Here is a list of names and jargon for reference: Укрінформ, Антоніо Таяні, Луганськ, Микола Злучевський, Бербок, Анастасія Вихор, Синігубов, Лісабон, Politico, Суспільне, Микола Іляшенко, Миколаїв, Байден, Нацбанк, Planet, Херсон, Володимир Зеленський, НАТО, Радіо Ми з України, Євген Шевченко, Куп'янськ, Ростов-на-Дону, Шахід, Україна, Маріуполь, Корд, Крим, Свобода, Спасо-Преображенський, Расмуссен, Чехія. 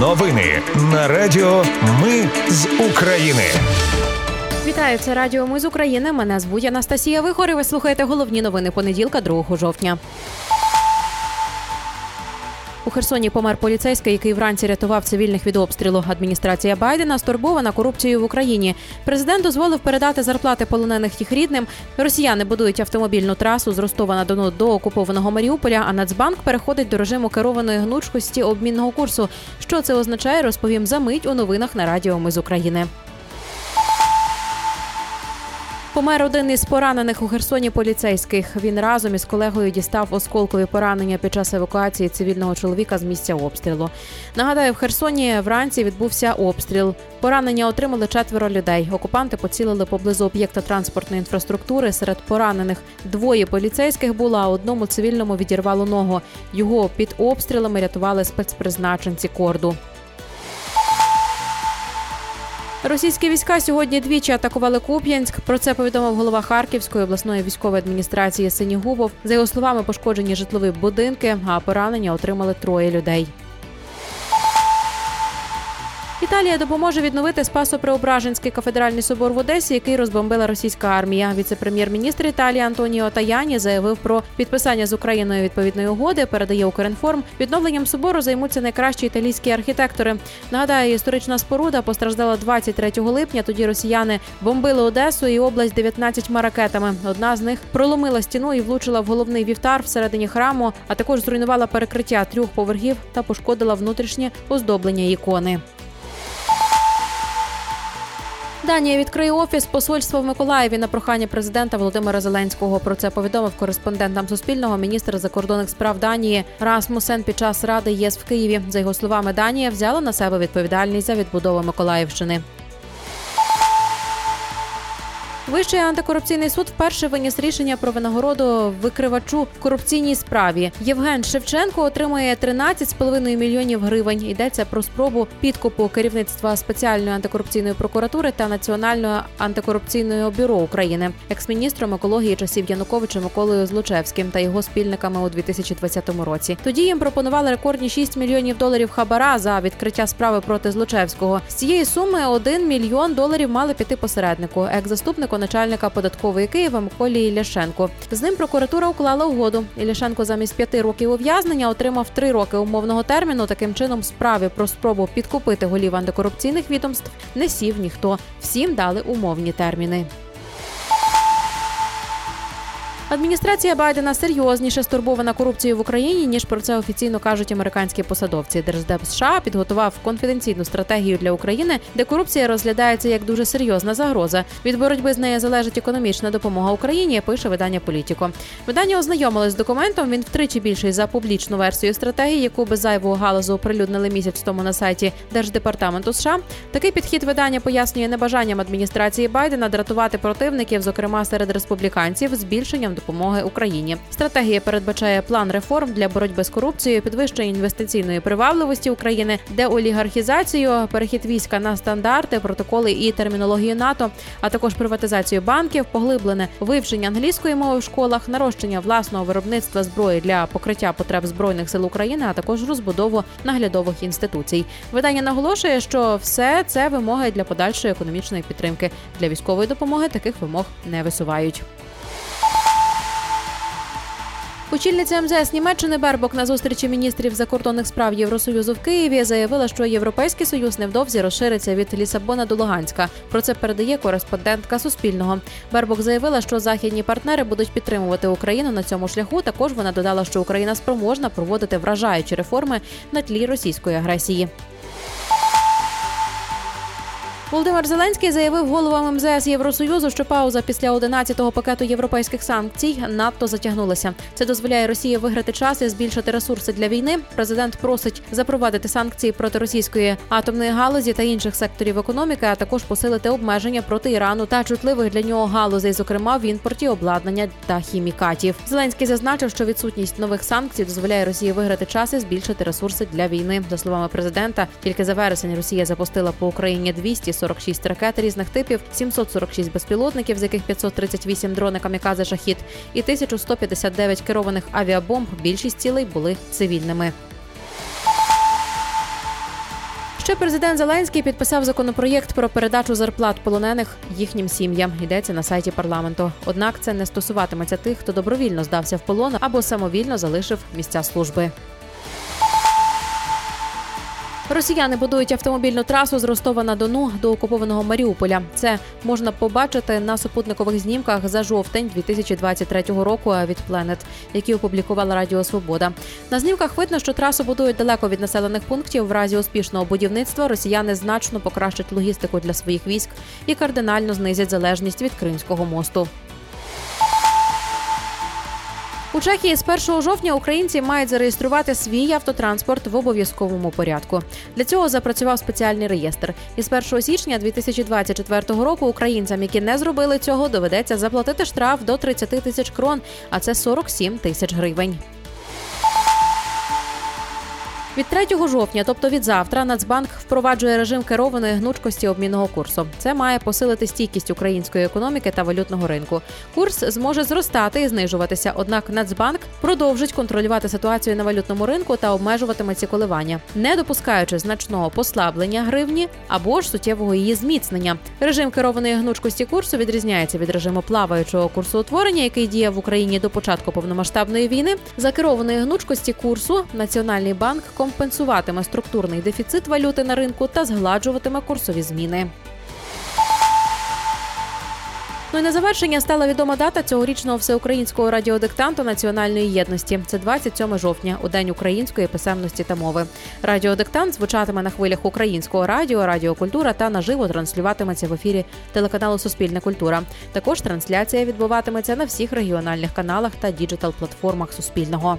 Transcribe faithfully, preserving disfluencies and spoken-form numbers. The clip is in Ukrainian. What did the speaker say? Новини на Радіо Ми з України. Вітаю, це Радіо Ми з України. Мене звуть Анастасія Вихор і ви слухаєте головні новини понеділка, другого жовтня. У Херсоні помер поліцейський, який вранці рятував цивільних від обстрілу. Адміністрація Байдена стурбована корупцією в Україні. Президент дозволив передати зарплати полонених їх рідним. Росіяни будують автомобільну трасу з Ростова-на-Дону до окупованого Маріуполя, а Нацбанк переходить до режиму керованої гнучкості обмінного курсу. Що це означає, розповім за мить у новинах на Радіо Ми з України. Помер один із поранених у Херсоні поліцейських. Він разом із колегою дістав осколкові поранення під час евакуації цивільного чоловіка з місця обстрілу. Нагадаю, в Херсоні вранці відбувся обстріл. Поранення отримали четверо людей. Окупанти поцілили поблизу об'єкта транспортної інфраструктури. Серед поранених двоє поліцейських було, а одному цивільному відірвало ногу. Його під обстрілами рятували спецпризначенці корду. Російські війська сьогодні двічі атакували Куп'янськ. Про це повідомив голова Харківської обласної військової адміністрації Синігубов. За його словами, пошкоджені житлові будинки, а поранення отримали троє людей. Італія допоможе відновити Спасо-Преображенський кафедральний собор в Одесі, який розбомбила російська армія. Віце-прем'єр-міністр Італії Антоніо Таяні заявив про підписання з Україною відповідної угоди, передає Укрінформ. Відновленням собору займуться найкращі італійські архітектори. Нагадаю, історична споруда постраждала двадцять третього липня. Тоді росіяни бомбили Одесу і область дев'ятнадцятьма ракетами. Одна з них проломила стіну і влучила в головний вівтар всередині храму, а також зруйнувала перекриття трьох поверхів та пошкодила внутрішнє оздоблення ікони. Данія відкриє офіс посольства в Миколаєві на прохання президента Володимира Зеленського. Про це повідомив кореспондентам Суспільного міністр закордонних справ Данії Расмуссен під час Ради ЄС в Києві. За його словами, Данія взяла на себе відповідальність за відбудову Миколаївщини. Вищий антикорупційний суд вперше виніс рішення про винагороду викривачу в корупційній справі. Євген Шевченко отримує тринадцять цілих п'ять десятих мільйонів гривень. Йдеться про спробу підкупу керівництва Спеціальної антикорупційної прокуратури та Національного антикорупційного бюро України екс-міністром екології часів Януковича Миколою Злучевським та його спільниками у дві тисячі двадцятому році. Тоді їм пропонували рекордні шість мільйонів доларів хабара за відкриття справи проти Злучевського. З цієї суми один мільйон доларів мали піти посереднику, екс-заступнику начальника податкової Києва Миколі Іляшенко. З ним прокуратура уклала угоду. Іляшенко замість п'яти років ув'язнення отримав три роки умовного терміну. Таким чином, справі про спробу підкупити голів антикорупційних відомств не сів ніхто. Всім дали умовні терміни. Адміністрація Байдена серйозніше стурбована корупцією в Україні, ніж про це офіційно кажуть американські посадовці. Держдеп США підготував конфіденційну стратегію для України, де корупція розглядається як дуже серйозна загроза. Від боротьби з нею залежить економічна допомога Україні, пише видання Politico. Видання ознайомилось з документом, він втричі більший за публічну версію стратегії, яку без зайвого галасу оприлюднили місяць тому на сайті Держдепартаменту США. Такий підхід видання пояснює небажанням адміністрації Байдена дратувати противників, зокрема серед республіканців, збільшенням допомоги Україні. Стратегія передбачає план реформ для боротьби з корупцією, підвищення інвестиційної привабливості України, деолігархізацію, перехід війська на стандарти, протоколи і термінологію НАТО, а також приватизацію банків, поглиблене вивчення англійської мови в школах, нарощення власного виробництва зброї для покриття потреб Збройних сил України, а також розбудову наглядових інституцій. Видання наголошує, що все це вимоги для подальшої економічної підтримки. Для військової допомоги таких вимог не висувають. Очільниця ем зе ес Німеччини Бербок на зустрічі міністрів закордонних справ Євросоюзу в Києві заявила, що Європейський Союз невдовзі розшириться від Лісабона до Луганська. Про це передає кореспондентка Суспільного. Бербок заявила, що західні партнери будуть підтримувати Україну на цьому шляху. Також вона додала, що Україна спроможна проводити вражаючі реформи на тлі російської агресії. Володимир Зеленський заявив головам ем зе ес Євросоюзу, що пауза після одинадцятого пакету європейських санкцій надто затягнулася. Це дозволяє Росії виграти час і збільшити ресурси для війни. Президент просить запровадити санкції проти російської атомної галузі та інших секторів економіки, а також посилити обмеження проти Ірану та чутливих для нього галузей, зокрема в імпорті обладнання та хімікатів. Зеленський зазначив, що відсутність нових санкцій дозволяє Росії виграти час і збільшити ресурси для війни. За словами президента, тільки за вересень Росія запустила по Україні двісті сорок шість ракет різних типів, сімсот сорок шість безпілотників, з яких п'ятсот тридцять вісім дрони камікадзе «Шахід» і тисяча сто п'ятдесят дев'ять керованих авіабомб. Більшість цілей були цивільними. Ще президент Зеленський підписав законопроєкт про передачу зарплат полонених їхнім сім'ям. Йдеться на сайті парламенту. Однак це не стосуватиметься тих, хто добровільно здався в полон або самовільно залишив місця служби. Росіяни будують автомобільну трасу з Ростова-на-Дону до окупованого Маріуполя. Це можна побачити на супутникових знімках за жовтень дві тисячі двадцять третього року від Planet, які опублікувала Радіо Свобода. На знімках видно, що трасу будують далеко від населених пунктів. В разі успішного будівництва росіяни значно покращать логістику для своїх військ і кардинально знизять залежність від Кримського мосту. У Чехії з першого жовтня українці мають зареєструвати свій автотранспорт в обов'язковому порядку. Для цього запрацював спеціальний реєстр. І з першого січня дві тисячі двадцять четвертого року українцям, які не зробили цього, доведеться заплатити штраф до тридцять тисяч крон, а це сорок сім тисяч гривень. Від третього жовтня, тобто від завтра, Нацбанк впроваджує режим керованої гнучкості обмінного курсу. Це має посилити стійкість української економіки та валютного ринку. Курс зможе зростати і знижуватися, однак Нацбанк продовжить контролювати ситуацію на валютному ринку та обмежуватиме ці коливання, не допускаючи значного послаблення гривні або ж суттєвого її зміцнення. Режим керованої гнучкості курсу відрізняється від режиму плаваючого курсоутворення, який діяв в Україні до початку повномасштабної війни. За керованої гнучкості курсу Національний банк компенсуватиме структурний дефіцит валюти на ринку та згладжуватиме курсові зміни. Ну і на завершення стала відома дата цьогорічного всеукраїнського радіодиктанту Національної єдності. Це двадцять сьомого жовтня, у День української писемності та мови. Радіодиктант звучатиме на хвилях Українського радіо, Радіокультура та наживо транслюватиметься в ефірі телеканалу «Суспільне культура». Також трансляція відбуватиметься на всіх регіональних каналах та діджитал-платформах Суспільного.